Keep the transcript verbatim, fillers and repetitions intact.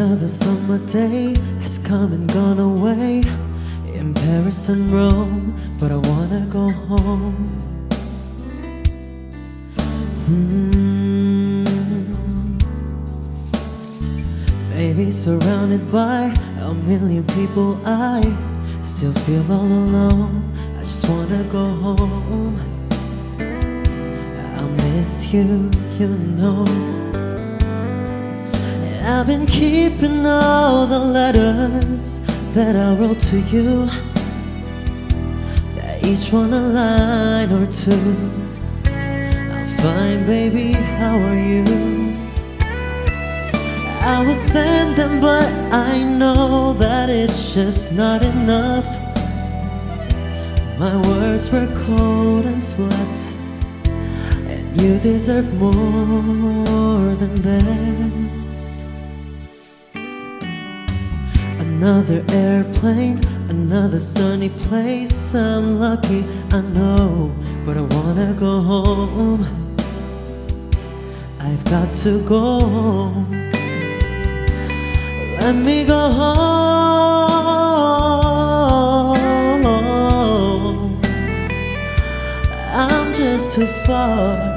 Another summer day has come and gone away in Paris and Rome, but I wanna go home. mm. Maybe surrounded by a million people, I still feel all alone. I just wanna go home. I miss you, you know. I've been keeping all the letters that I wrote to you, each one a line or two. I'm fine, baby, how are you? I will send them, but I know that it's just not enough. My words were cold and flat, and you deserve more than that. Another airplane, another sunny place. I'm lucky, I know, but I wanna go home. I've got to go home. Let me go home. I'm just too far